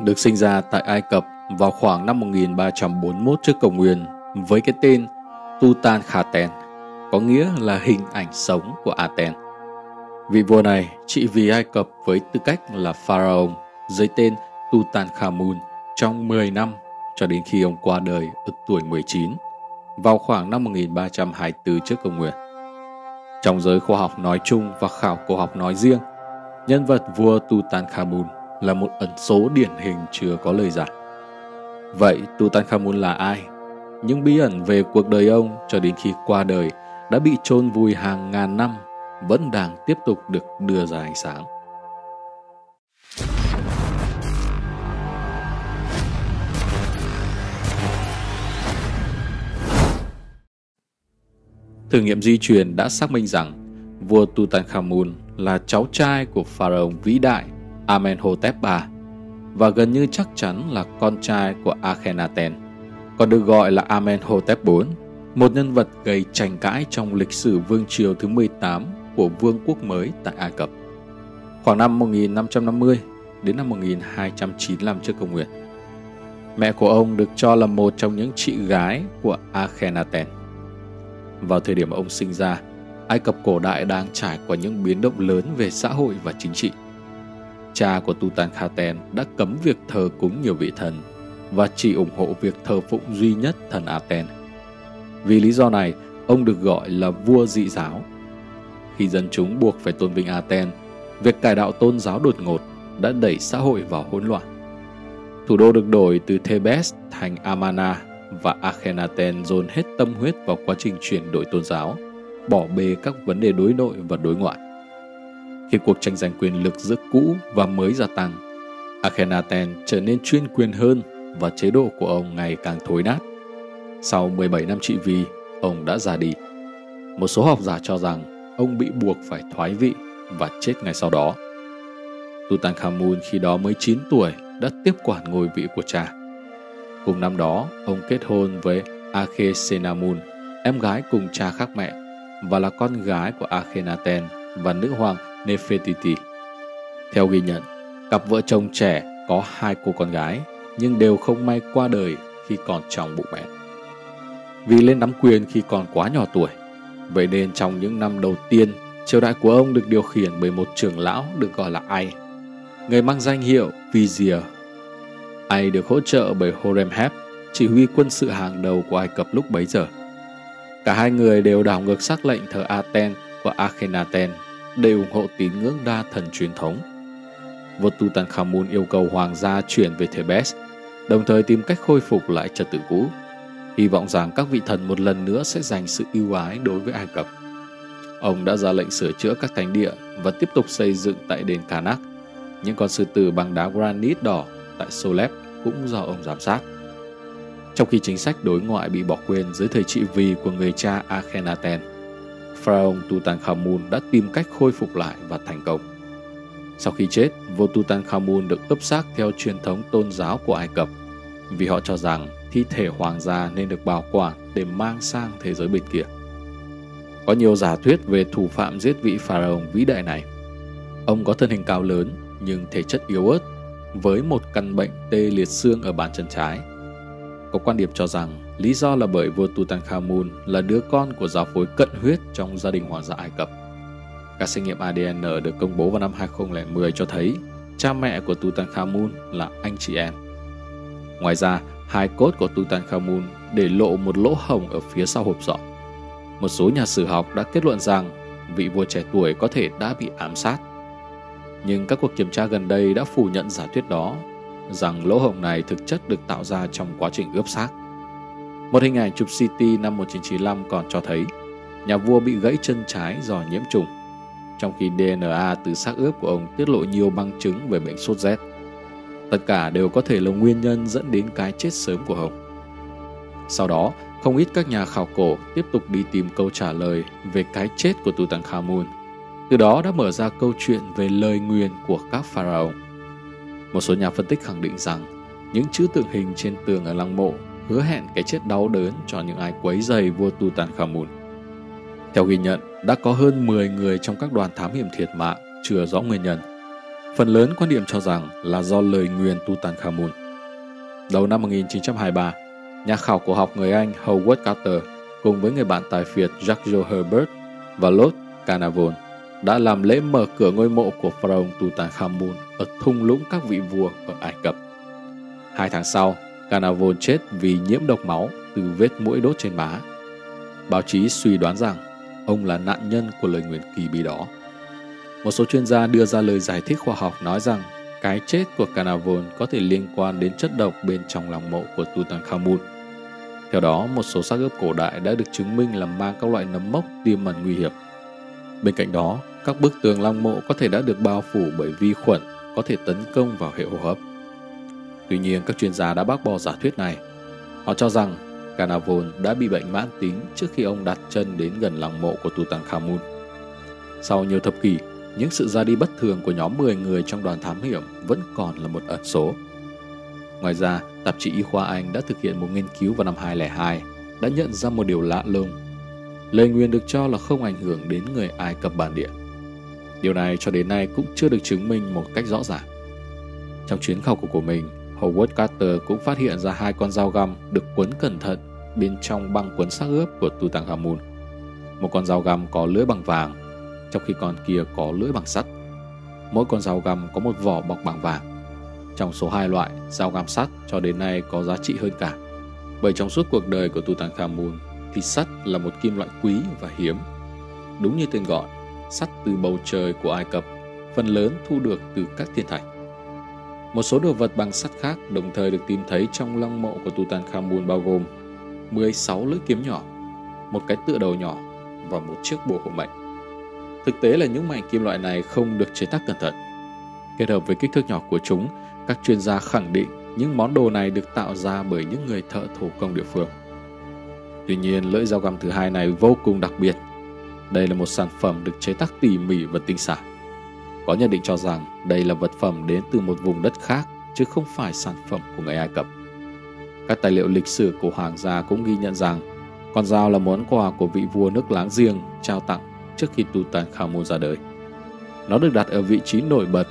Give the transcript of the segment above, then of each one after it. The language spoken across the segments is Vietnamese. được sinh ra tại Ai Cập vào khoảng năm 1341 trước Công nguyên với cái tên Tutankaten, có nghĩa là hình ảnh sống của Aten. Vị vua này trị vì Ai Cập với tư cách là pharaoh dưới tên Tutankhamun trong 10 năm cho đến khi ông qua đời ở tuổi 19 vào khoảng năm 1324 trước Công nguyên. Trong giới khoa học nói chung và khảo cổ học nói riêng, nhân vật vua Tutankhamun là một ẩn số điển hình chưa có lời giải. Vậy Tutankhamun là ai? Những bí ẩn về cuộc đời ông cho đến khi qua đời đã bị chôn vùi hàng ngàn năm vẫn đang tiếp tục được đưa ra ánh sáng. Thử nghiệm di truyền đã xác minh rằng vua Tutankhamun là cháu trai của pharaoh vĩ đại Amenhotep III và gần như chắc chắn là con trai của Akhenaten, còn được gọi là Amenhotep IV, một nhân vật gây tranh cãi trong lịch sử vương triều thứ 18 của vương quốc mới tại Ai Cập. Khoảng năm 1550 đến năm 1295 trước Công nguyên, mẹ của ông được cho là một trong những chị gái của Akhenaten. Vào thời điểm ông sinh ra, Ai Cập cổ đại đang trải qua những biến động lớn về xã hội và chính trị. Cha của Tutankhaten đã cấm việc thờ cúng nhiều vị thần và chỉ ủng hộ việc thờ phụng duy nhất thần Aten. Vì lý do này, ông được gọi là vua dị giáo. Khi dân chúng buộc phải tôn vinh Aten, việc cải đạo tôn giáo đột ngột đã đẩy xã hội vào hỗn loạn. Thủ đô được đổi từ Thebes thành Amana và Akhenaten dồn hết tâm huyết vào quá trình chuyển đổi tôn giáo, bỏ bê các vấn đề đối nội và đối ngoại. Khi cuộc tranh giành quyền lực giữa cũ và mới gia tăng, Akhenaten trở nên chuyên quyền hơn và chế độ của ông ngày càng thối nát. Sau 17 năm trị vì, ông đã ra đi. Một số học giả cho rằng ông bị buộc phải thoái vị và chết ngay sau đó. Tutankhamun khi đó mới 9 tuổi đã tiếp quản ngôi vị của cha. Cùng năm đó, ông kết hôn với Akhesenamun, em gái cùng cha khác mẹ, và là con gái của Akhenaten và nữ hoàng Nefertiti. Theo ghi nhận, cặp vợ chồng trẻ có hai cô con gái, nhưng đều không may qua đời khi còn trong bụng mẹ. Vì lên nắm quyền khi còn quá nhỏ tuổi, vậy nên trong những năm đầu tiên, triều đại của ông được điều khiển bởi một trưởng lão được gọi là Ai, người mang danh hiệu Vizier. Ai được hỗ trợ bởi Horemheb, chỉ huy quân sự hàng đầu của Ai Cập lúc bấy giờ. Cả hai người đều đảo ngược sắc lệnh thờ Aten và Akhenaten để ủng hộ tín ngưỡng đa thần truyền thống. Vua Tutankhamun yêu cầu hoàng gia chuyển về Thebes, đồng thời tìm cách khôi phục lại trật tự cũ, hy vọng rằng các vị thần một lần nữa sẽ dành sự ưu ái đối với Ai Cập. Ông đã ra lệnh sửa chữa các thánh địa và tiếp tục xây dựng tại đền Karnak. Những con sư tử bằng đá granite đỏ tại Soleb cũng do ông giám sát. Trong khi chính sách đối ngoại bị bỏ quên dưới thời trị vì của người cha Akhenaten, pharaoh Tutankhamun đã tìm cách khôi phục lại và thành công. Sau khi chết, vua Tutankhamun được ướp xác theo truyền thống tôn giáo của Ai Cập, vì họ cho rằng thi thể hoàng gia nên được bảo quản để mang sang thế giới bên kia. Có nhiều giả thuyết về thủ phạm giết vị pharaoh vĩ đại này. Ông có thân hình cao lớn nhưng thể chất yếu ớt, với một căn bệnh tê liệt xương ở bàn chân trái. Có quan điểm cho rằng lý do là bởi vua Tutankhamun là đứa con của giáo phối cận huyết trong gia đình hoàng gia Ai Cập. Các xét nghiệm ADN được công bố vào năm 2010 cho thấy cha mẹ của Tutankhamun là anh chị em. Ngoài ra, hai cốt của Tutankhamun để lộ một lỗ hổng ở phía sau hộp sọ. Một số nhà sử học đã kết luận rằng vị vua trẻ tuổi có thể đã bị ám sát. Nhưng các cuộc kiểm tra gần đây đã phủ nhận giả thuyết đó, rằng lỗ hổng này thực chất được tạo ra trong quá trình ướp xác. Một hình ảnh chụp CT năm 1995 còn cho thấy nhà vua bị gãy chân trái do nhiễm trùng, trong khi DNA từ xác ướp của ông tiết lộ nhiều bằng chứng về bệnh sốt rét. Tất cả đều có thể là nguyên nhân dẫn đến cái chết sớm của ông. Sau đó, không ít các nhà khảo cổ tiếp tục đi tìm câu trả lời về cái chết của Tutankhamun, từ đó đã mở ra câu chuyện về lời nguyền của các pharaoh. Một số nhà phân tích khẳng định rằng những chữ tượng hình trên tường ở lăng mộ hứa hẹn cái chết đau đớn cho những ai quấy rầy vua Tutankhamun. Theo ghi nhận, đã có hơn 10 người trong các đoàn thám hiểm thiệt mạng chưa rõ nguyên nhân, Phần lớn quan điểm cho rằng là do lời nguyền Tutankhamun. Đầu năm 1923, nhà khảo cổ học người Anh Howard Carter cùng với người bạn tài phiệt Jacques Herbert và Lord Carnarvon đã làm lễ mở cửa ngôi mộ của pharaoh Tutankhamun ở thung lũng các vị vua ở Ai Cập. 2 tháng sau, Carnarvon chết vì nhiễm độc máu từ vết mũi đốt trên má. Báo chí suy đoán rằng ông là nạn nhân của lời nguyền kỳ bí đó. Một số chuyên gia đưa ra lời giải thích khoa học nói rằng cái chết của Carnarvon có thể liên quan đến chất độc bên trong lòng mộ của Tutankhamun. Theo đó, một số xác ướp cổ đại đã được chứng minh là mang các loại nấm mốc tiềm ẩn nguy hiểm. Bên cạnh đó, các bức tường lăng mộ có thể đã được bao phủ bởi vi khuẩn có thể tấn công vào hệ hô hấp. Tuy nhiên, các chuyên gia đã bác bỏ giả thuyết này. Họ cho rằng Carnarvon đã bị bệnh mãn tính trước khi ông đặt chân đến gần lăng mộ của Tutankhamun. Sau nhiều thập kỷ, những sự ra đi bất thường của nhóm 10 người trong đoàn thám hiểm vẫn còn là một ẩn số. Ngoài ra, tạp chí Y khoa Anh đã thực hiện một nghiên cứu vào năm 2002 đã nhận ra một điều lạ lùng. Lời nguyền được cho là không ảnh hưởng đến người Ai Cập bản địa. Điều này cho đến nay cũng chưa được chứng minh một cách rõ ràng. Trong chuyến khảo cổ của mình, Howard Carter cũng phát hiện ra 2 con dao găm được quấn cẩn thận bên trong băng cuốn xác ướp của Tutankhamun. Một con dao găm có lưỡi bằng vàng, trong khi con kia có lưỡi bằng sắt. Mỗi con dao găm có một vỏ bọc bằng vàng. Trong số 2 loại, dao găm sắt cho đến nay có giá trị hơn cả, bởi trong suốt cuộc đời của Tutankhamun thì sắt là một kim loại quý và hiếm. Đúng như tên gọi, sắt từ bầu trời của Ai Cập phần lớn thu được từ các thiên thạch. Một số đồ vật bằng sắt khác đồng thời được tìm thấy trong lăng mộ của Tutankhamun bao gồm 16 lưỡi kiếm nhỏ, một cái tựa đầu nhỏ và một chiếc bổ hộ mệnh. Thực tế là những mảnh kim loại này không được chế tác cẩn thận. Kết hợp với kích thước nhỏ của chúng, các chuyên gia khẳng định những món đồ này được tạo ra bởi những người thợ thủ công địa phương. Tuy nhiên, lưỡi dao găm thứ 2 này vô cùng đặc biệt. Đây là một sản phẩm được chế tác tỉ mỉ và tinh xảo. Có nhận định cho rằng đây là vật phẩm đến từ một vùng đất khác chứ không phải sản phẩm của người Ai Cập. Các tài liệu lịch sử của hoàng gia cũng ghi nhận rằng con dao là món quà của vị vua nước láng giềng trao tặng trước khi Tutankhamun ra đời. Nó được đặt ở vị trí nổi bật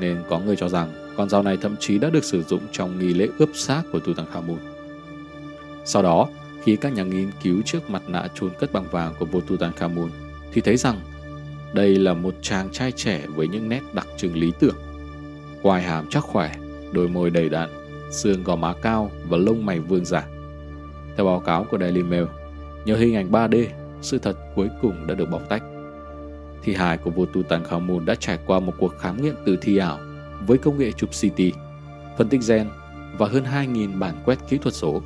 nên có người cho rằng con dao này thậm chí đã được sử dụng trong nghi lễ ướp xác của Tutankhamun. Sau đó, khi các nhà nghiên cứu trước mặt nạ chôn cất bằng vàng của vua Tutankhamun thì thấy rằng đây là một chàng trai trẻ với những nét đặc trưng lý tưởng. Quai hàm chắc khỏe, đôi môi đầy đặn, xương gò má cao và lông mày vương giả. Theo báo cáo của Daily Mail, nhờ hình ảnh 3D, sự thật cuối cùng đã được bóc tách. Thi hài của vua Tutankhamun đã trải qua một cuộc khám nghiệm tử thi ảo với công nghệ chụp CT, phân tích gen và hơn 2.000 bản quét kỹ thuật số.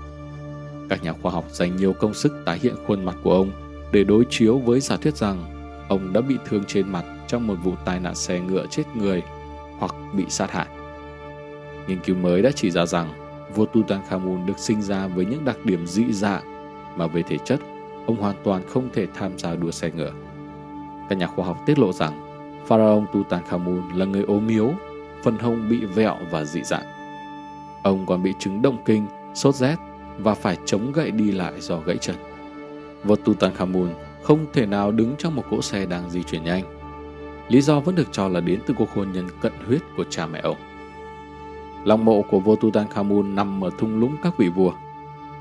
Các nhà khoa học dành nhiều công sức tái hiện khuôn mặt của ông để đối chiếu với giả thuyết rằng ông đã bị thương trên mặt trong một vụ tai nạn xe ngựa chết người hoặc bị sát hại. Nghiên cứu mới đã chỉ ra rằng vua Tutankhamun được sinh ra với những đặc điểm dị dạng mà về thể chất ông hoàn toàn không thể tham gia đua xe ngựa. Các nhà khoa học tiết lộ rằng pharaoh Tutankhamun là người ốm yếu, phần hông bị vẹo và dị dạng. Ông còn bị chứng động kinh, sốt rét và phải chống gậy đi lại do gãy chân. Vua Tutankhamun không thể nào đứng trong một cỗ xe đang di chuyển nhanh. Lý do vẫn được cho là đến từ cuộc hôn nhân cận huyết của cha mẹ ông. Lăng mộ của vua Tutankhamun nằm ở thung lũng các vị vua.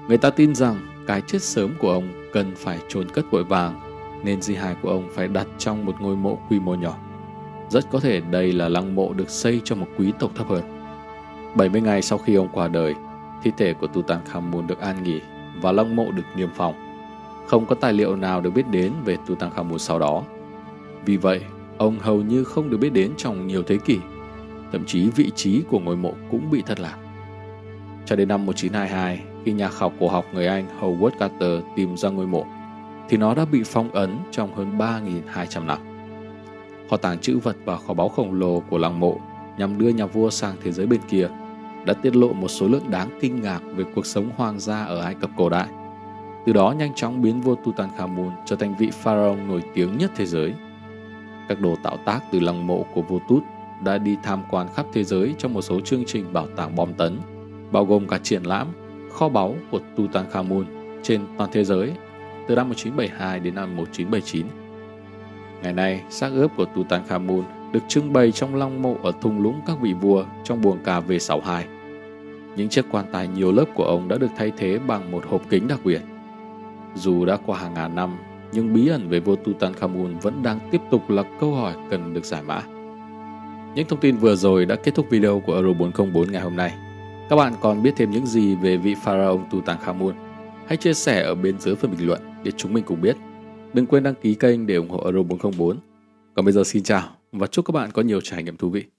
Người ta tin rằng cái chết sớm của ông cần phải chôn cất vội vàng, nên di hài của ông phải đặt trong một ngôi mộ quy mô nhỏ. Rất có thể đây là lăng mộ được xây cho một quý tộc thấp hơn. 70 ngày sau khi ông qua đời, thi thể của Tutankhamun được an nghỉ và lăng mộ được niêm phong. Không có tài liệu nào được biết đến về Tutankhamun sau đó. Vì vậy, ông hầu như không được biết đến trong nhiều thế kỷ. Thậm chí vị trí của ngôi mộ cũng bị thất lạc. Cho đến năm 1922, khi nhà khảo cổ học người Anh Howard Carter tìm ra ngôi mộ, thì nó đã bị phong ấn trong hơn 3.200 năm. Kho tàng trữ vật và kho báu khổng lồ của lăng mộ nhằm đưa nhà vua sang thế giới bên kia đã tiết lộ một số lượng đáng kinh ngạc về cuộc sống hoàng gia ở Ai Cập cổ đại. Từ đó nhanh chóng biến vua Tutankhamun trở thành vị pharaoh nổi tiếng nhất thế giới. Các đồ tạo tác từ lăng mộ của vua Tut đã đi tham quan khắp thế giới trong một số chương trình bảo tàng bom tấn, bao gồm cả triển lãm kho báu của Tutankhamun trên toàn thế giới từ năm 1972 đến năm 1979. Ngày nay, xác ướp của Tutankhamun được trưng bày trong lăng mộ ở thung lũng các vị vua trong buồng cà V62. Những chiếc quan tài nhiều lớp của ông đã được thay thế bằng một hộp kính đặc biệt. Dù đã qua hàng ngàn năm, nhưng bí ẩn về vua Tutankhamun vẫn đang tiếp tục là câu hỏi cần được giải mã. Những thông tin vừa rồi đã kết thúc video của Euro 404 ngày hôm nay. Các bạn còn biết thêm những gì về vị pharaoh Tutankhamun? Hãy chia sẻ ở bên dưới phần bình luận để chúng mình cùng biết. Đừng quên đăng ký kênh để ủng hộ Euro 404. Còn bây giờ xin chào và chúc các bạn có nhiều trải nghiệm thú vị.